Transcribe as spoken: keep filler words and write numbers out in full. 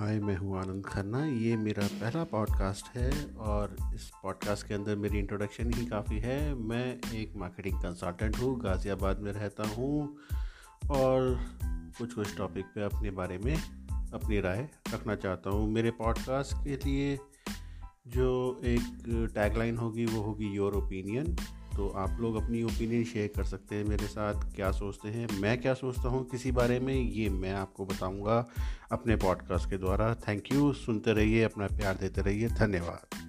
हाय, मैं हूँ आनंद खन्ना। ये मेरा पहला पॉडकास्ट है और इस पॉडकास्ट के अंदर मेरी इंट्रोडक्शन ही काफ़ी है। मैं एक मार्केटिंग कंसल्टेंट हूँ, गाज़ियाबाद में रहता हूँ और कुछ कुछ टॉपिक पे अपने बारे में अपनी राय रखना चाहता हूँ। मेरे पॉडकास्ट के लिए जो एक टैगलाइन होगी वो होगी योर ओपिनियन। तो आप लोग अपनी ओपिनियन शेयर कर सकते हैं मेरे साथ, क्या सोचते हैं, मैं क्या सोचता हूँ किसी बारे में, ये मैं आपको बताऊँगा अपने पॉडकास्ट के द्वारा। थैंक यू, सुनते रहिए, अपना प्यार देते रहिए, धन्यवाद।